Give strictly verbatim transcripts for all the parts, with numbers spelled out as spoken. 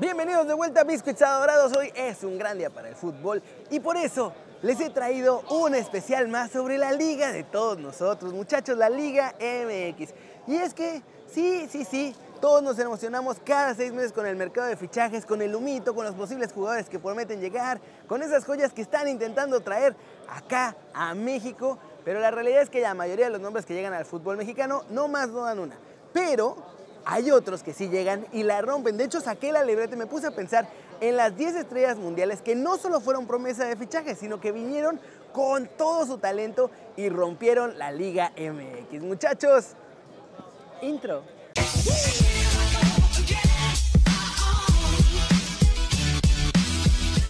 Bienvenidos de vuelta a Biscuits Adorados. Hoy es un gran día para el fútbol y por eso les he traído un especial más sobre la liga de todos nosotros, muchachos, la Liga M X. Y es que sí, sí, sí, todos nos emocionamos cada seis meses con el mercado de fichajes, con el humito, con los posibles jugadores que prometen llegar, con esas joyas que están intentando traer acá a México, pero la realidad es que la mayoría de los nombres que llegan al fútbol mexicano no más no dan una. Pero hay otros que sí llegan y la rompen. De hecho, saqué la libreta y me puse a pensar en las diez estrellas mundiales que no solo fueron promesa de fichajes, sino que vinieron con todo su talento y rompieron la Liga M X. Muchachos, intro.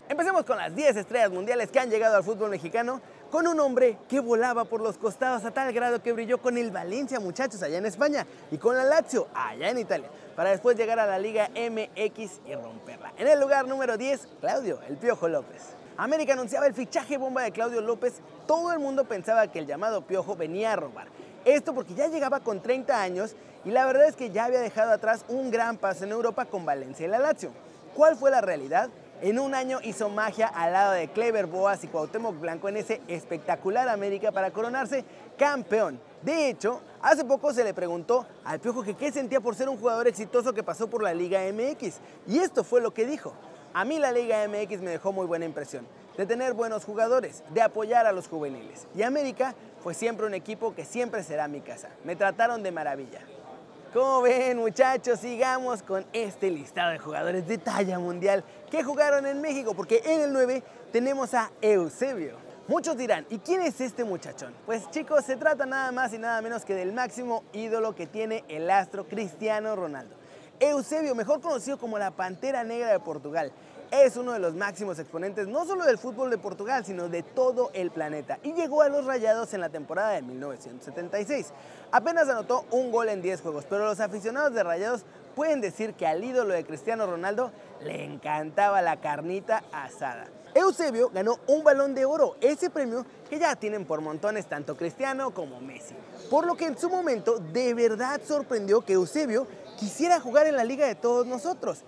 Empecemos con las diez estrellas mundiales que han llegado al fútbol mexicano, con un hombre que volaba por los costados a tal grado que brilló con el Valencia, muchachos, allá en España, y con la Lazio, allá en Italia, para después llegar a la Liga M X y romperla. En el lugar número diez, Claudio "El Piojo" López. América anunciaba el fichaje bomba de Claudio López. Todo el mundo pensaba que el llamado Piojo venía a robar. Esto porque ya llegaba con treinta años y la verdad es que ya había dejado atrás un gran paso en Europa con Valencia y la Lazio. ¿Cuál fue la realidad? En un año hizo magia al lado de Cleber Boas y Cuauhtémoc Blanco en ese espectacular América para coronarse campeón. De hecho, hace poco se le preguntó al Piojo que qué sentía por ser un jugador exitoso que pasó por la Liga M X. Y esto fue lo que dijo: "A mí la Liga M X me dejó muy buena impresión, de tener buenos jugadores, de apoyar a los juveniles. Y América fue siempre un equipo que siempre será mi casa. Me trataron de maravilla". Como ven, muchachos, sigamos con este listado de jugadores de talla mundial que jugaron en México, porque en el nueve tenemos a Eusebio. Muchos dirán, ¿y quién es este muchachón? Pues chicos, se trata nada más y nada menos que del máximo ídolo que tiene el astro Cristiano Ronaldo. Eusebio, mejor conocido como la Pantera Negra de Portugal, es uno de los máximos exponentes no solo del fútbol de Portugal, sino de todo el planeta, y llegó a los Rayados en la temporada de mil novecientos setenta y seis. Apenas anotó un gol en diez juegos, pero los aficionados de Rayados pueden decir que al ídolo de Cristiano Ronaldo le encantaba la carnita asada. Eusebio ganó un Balón de Oro, ese premio que ya tienen por montones tanto Cristiano como Messi. Por lo que en su momento de verdad sorprendió que Eusebio quisiera jugar en la Liga de todos nosotros.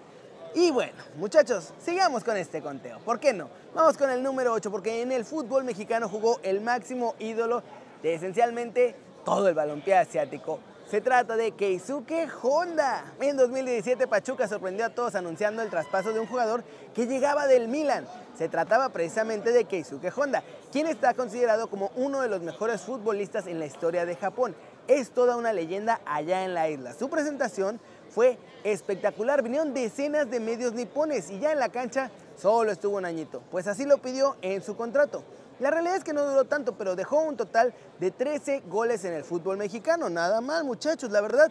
Y bueno, muchachos, sigamos con este conteo, ¿por qué no? Vamos con el número ocho, porque en el fútbol mexicano jugó el máximo ídolo de esencialmente todo el balompié asiático. Se trata de Keisuke Honda. En dos mil diecisiete, Pachuca sorprendió a todos anunciando el traspaso de un jugador que llegaba del Milan. Se trataba precisamente de Keisuke Honda, quien está considerado como uno de los mejores futbolistas en la historia de Japón. Es toda una leyenda allá en la isla. Su presentación fue espectacular, vinieron decenas de medios nipones y ya en la cancha solo estuvo un añito, pues así lo pidió en su contrato. La realidad es que no duró tanto, pero dejó un total de trece goles en el fútbol mexicano. Nada mal, muchachos, la verdad,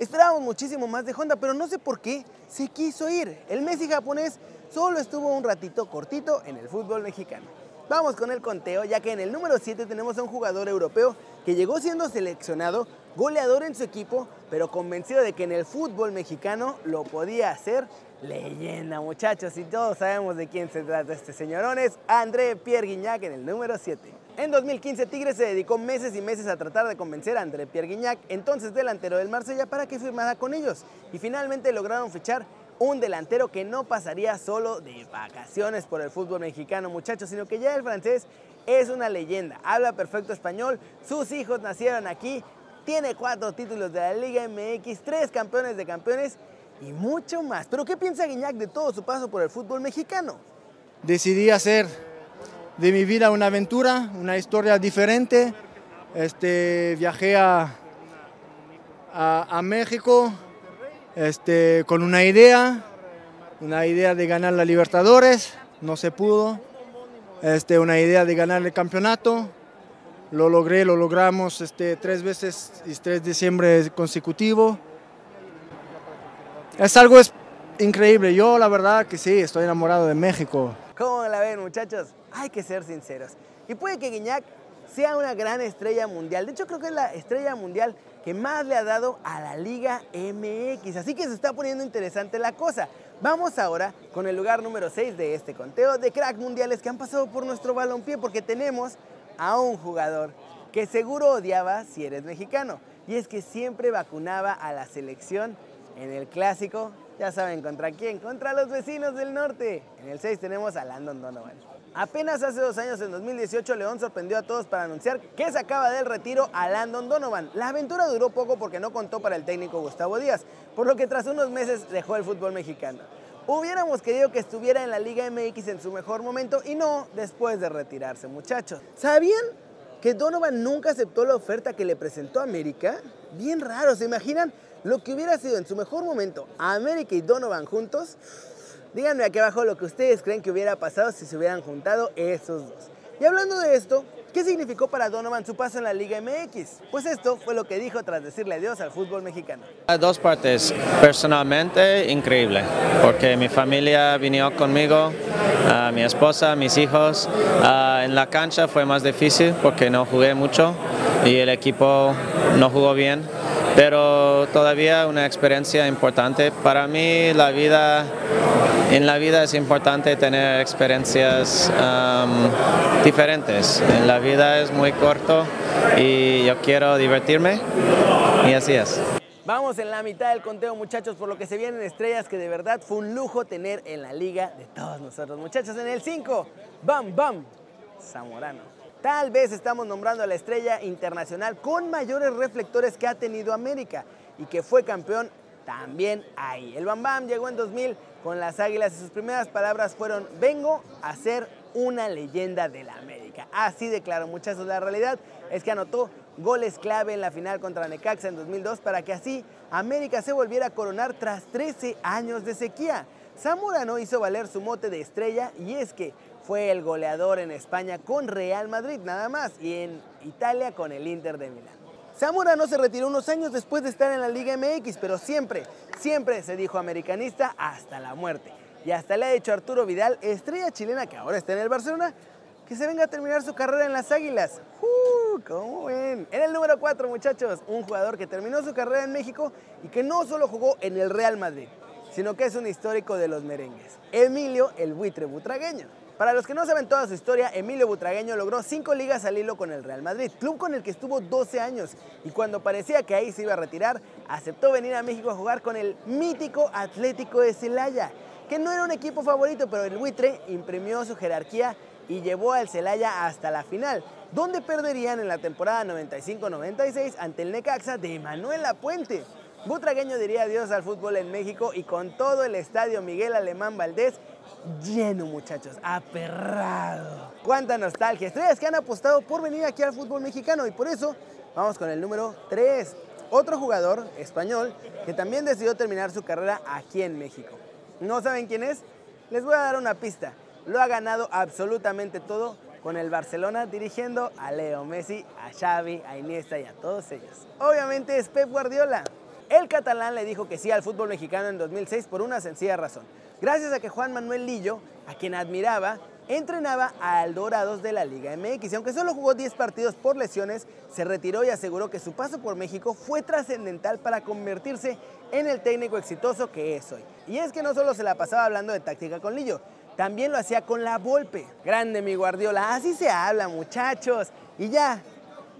esperábamos muchísimo más de Honda, pero no sé por qué se quiso ir. El Messi japonés solo estuvo un ratito cortito en el fútbol mexicano. Vamos con el conteo, ya que en el número siete tenemos a un jugador europeo que llegó siendo seleccionado, goleador en su equipo, pero convencido de que en el fútbol mexicano lo podía hacer leyenda, muchachos, y todos sabemos de quién se trata este señorón, es André-Pierre Gignac en el número siete. En dos mil quince, Tigres se dedicó meses y meses a tratar de convencer a André-Pierre Gignac, entonces delantero del Marsella, para que firmara con ellos, y finalmente lograron fichar un delantero que no pasaría solo de vacaciones por el fútbol mexicano, muchachos, sino que ya el francés es una leyenda, habla perfecto español, sus hijos nacieron aquí, tiene cuatro títulos de la Liga M X, tres campeones de campeones y mucho más. ¿Pero qué piensa Gignac de todo su paso por el fútbol mexicano? Decidí hacer de mi vida una aventura, una historia diferente. Este, viajé a, a, a México, Este, con una idea, una idea de ganar la Libertadores, no se pudo, este, una idea de ganar el campeonato, lo logré, lo logramos este, tres veces y tres diciembre consecutivo. Es algo es increíble, yo la verdad que sí, estoy enamorado de México. ¿Cómo la ven, muchachos? Hay que ser sinceros, y puede que Gignac sea una gran estrella mundial, de hecho creo que es la estrella mundial que más le ha dado a la Liga M X, así que se está poniendo interesante la cosa. Vamos ahora con el lugar número seis de este conteo de cracks mundiales que han pasado por nuestro balompié, porque tenemos a un jugador que seguro odiaba si eres mexicano, y es que siempre vacunaba a la selección en el clásico Ya saben, ¿contra quién? Contra los vecinos del norte. En el seis tenemos a Landon Donovan. Apenas hace dos años, en dos mil dieciocho, León sorprendió a todos para anunciar que sacaba del retiro a Landon Donovan. La aventura duró poco porque no contó para el técnico Gustavo Díaz, por lo que tras unos meses dejó el fútbol mexicano. Hubiéramos querido que estuviera en la Liga M X en su mejor momento y no después de retirarse, muchachos. ¿Sabían que Donovan nunca aceptó la oferta que le presentó América? Bien raro, ¿se imaginan lo que hubiera sido en su mejor momento América y Donovan juntos? Díganme aquí abajo lo que ustedes creen que hubiera pasado si se hubieran juntado esos dos. Y hablando de esto, ¿qué significó para Donovan su paso en la Liga M X? Pues esto fue lo que dijo tras decirle adiós al fútbol mexicano. A dos partes, personalmente increíble, porque mi familia vino conmigo, uh, mi esposa, mis hijos. Uh, en la cancha fue más difícil porque no jugué mucho y el equipo no jugó bien, pero todavía una experiencia importante. Para mí la vida... En la vida es importante tener experiencias um, diferentes. En la vida es muy corto y yo quiero divertirme y así es. Vamos en la mitad del conteo, muchachos, por lo que se vienen estrellas que de verdad fue un lujo tener en la liga de todos nosotros. Muchachos, en el cinco, Bam Bam Zamorano. Tal vez estamos nombrando a la estrella internacional con mayores reflectores que ha tenido América y que fue campeón también ahí. El Bam Bam llegó en dos mil con las Águilas y sus primeras palabras fueron: vengo a ser una leyenda de la América. Así de claro, muchachos. La realidad es que anotó goles clave en la final contra Necaxa en dos mil dos para que así América se volviera a coronar tras trece años de sequía. Zamorano hizo valer su mote de estrella y es que fue el goleador en España con Real Madrid nada más y en Italia con el Inter de Milán. Zamorano se retiró unos años después de estar en la Liga M X, pero siempre, siempre se dijo americanista hasta la muerte. Y hasta le ha dicho Arturo Vidal, estrella chilena que ahora está en el Barcelona, que se venga a terminar su carrera en las Águilas. ¡Uh! ¿Cómo ven? En el número cuatro, muchachos, un jugador que terminó su carrera en México y que no solo jugó en el Real Madrid, sino que es un histórico de los merengues. Emilio el Buitre Butragueño. Para los que no saben toda su historia, Emilio Butragueño logró cinco ligas al hilo con el Real Madrid, club con el que estuvo doce años, y cuando parecía que ahí se iba a retirar, aceptó venir a México a jugar con el mítico Atlético de Celaya, que no era un equipo favorito, pero el Buitre imprimió su jerarquía y llevó al Celaya hasta la final, donde perderían en la temporada noventa y cinco noventa y seis ante el Necaxa de Emanuel Lapuente. Butragueño diría adiós al fútbol en México y con todo el estadio Miguel Alemán Valdés lleno, muchachos, aperrado. Cuánta nostalgia, estrellas que han apostado por venir aquí al fútbol mexicano y por eso vamos con el número tres, otro jugador español que también decidió terminar su carrera aquí en México. ¿No saben quién es? Les voy a dar una pista, lo ha ganado absolutamente todo con el Barcelona dirigiendo a Leo Messi, a Xavi, a Iniesta y a todos ellos. Obviamente es Pep Guardiola. El catalán le dijo que sí al fútbol mexicano en dos mil seis por una sencilla razón. Gracias a que Juan Manuel Lillo, a quien admiraba, entrenaba al Dorados de la Liga M X. Y aunque solo jugó diez partidos por lesiones, se retiró y aseguró que su paso por México fue trascendental para convertirse en el técnico exitoso que es hoy. Y es que no solo se la pasaba hablando de táctica con Lillo, también lo hacía con la Volpe. Grande mi Guardiola, así se habla, muchachos. Y ya,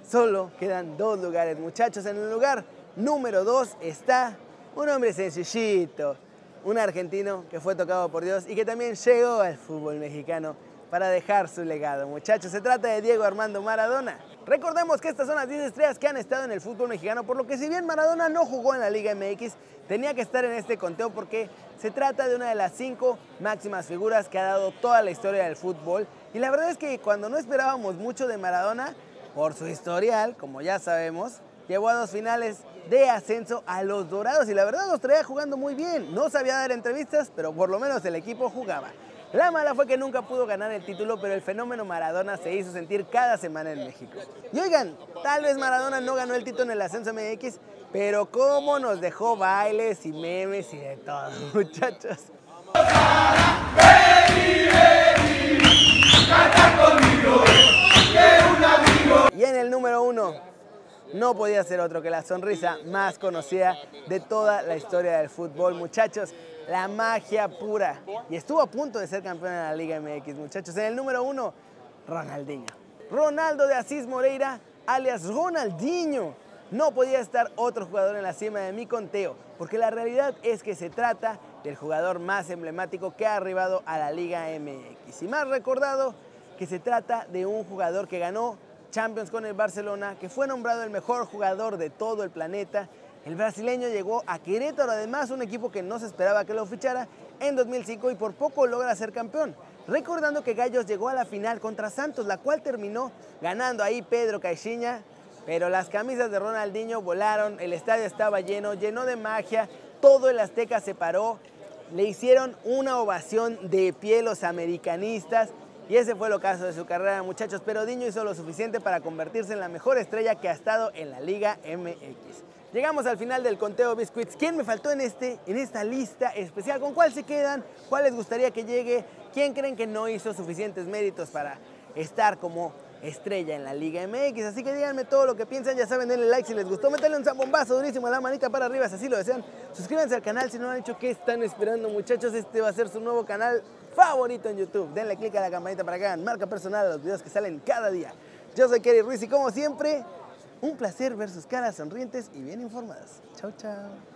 solo quedan dos lugares, muchachos. En el lugar número dos está un hombre sencillito, un argentino que fue tocado por Dios y que también llegó al fútbol mexicano para dejar su legado. Muchachos, se trata de Diego Armando Maradona. Recordemos que estas son las diez estrellas que han estado en el fútbol mexicano, por lo que si bien Maradona no jugó en la Liga M X, tenía que estar en este conteo porque se trata de una de las cinco máximas figuras que ha dado toda la historia del fútbol. Y la verdad es que cuando no esperábamos mucho de Maradona, por su historial, como ya sabemos, llevó a dos finales de ascenso a los Dorados y la verdad los traía jugando muy bien. No sabía dar entrevistas, pero por lo menos el equipo jugaba. La mala fue que nunca pudo ganar el título, pero el fenómeno Maradona se hizo sentir cada semana en México. Y oigan, tal vez Maradona no ganó el título en el Ascenso M X, pero cómo nos dejó bailes y memes y de todo, muchachos. Y en el número uno, no podía ser otro que la sonrisa más conocida de toda la historia del fútbol, muchachos, la magia pura. Y estuvo a punto de ser campeón en la Liga M X, muchachos. En el número uno, Ronaldinho. Ronaldo de Asís Moreira, alias Ronaldinho, No podía estar otro jugador en la cima de mi conteo, porque la realidad es que se trata del jugador más emblemático que ha arribado a la Liga M X. Y más recordado, que se trata de un jugador que ganó Champions con el Barcelona, que fue nombrado el mejor jugador de todo el planeta. El brasileño llegó a Querétaro, además un equipo que no se esperaba que lo fichara, en dos mil cinco y por poco logra ser campeón. Recordando que Gallos llegó a la final contra Santos, la cual terminó ganando ahí Pedro Caixinha, pero las camisas de Ronaldinho volaron, el estadio estaba lleno, llenó de magia, todo el Azteca se paró, le hicieron una ovación de pie los americanistas y ese fue el ocaso de su carrera, muchachos, pero Diño hizo lo suficiente para convertirse en la mejor estrella que ha estado en la Liga M X. Llegamos al final del conteo, Biscuits. ¿Quién me faltó en, este, en esta lista especial? ¿Con cuál se quedan? ¿Cuál les gustaría que llegue? ¿Quién creen que no hizo suficientes méritos para estar como estrella en la Liga M X? Así que díganme todo lo que piensan. Ya saben, denle like si les gustó. Métanle un zambombazo durísimo a la manita para arriba si así lo desean. Suscríbanse al canal si no lo han hecho. ¿Qué están esperando, muchachos? Este va a ser su nuevo canal favorito en YouTube. Denle click a la campanita para que hagan marca personal a los videos que salen cada día. Yo soy Kerry Ruiz y como siempre, un placer ver sus caras sonrientes y bien informadas. Chao, chao.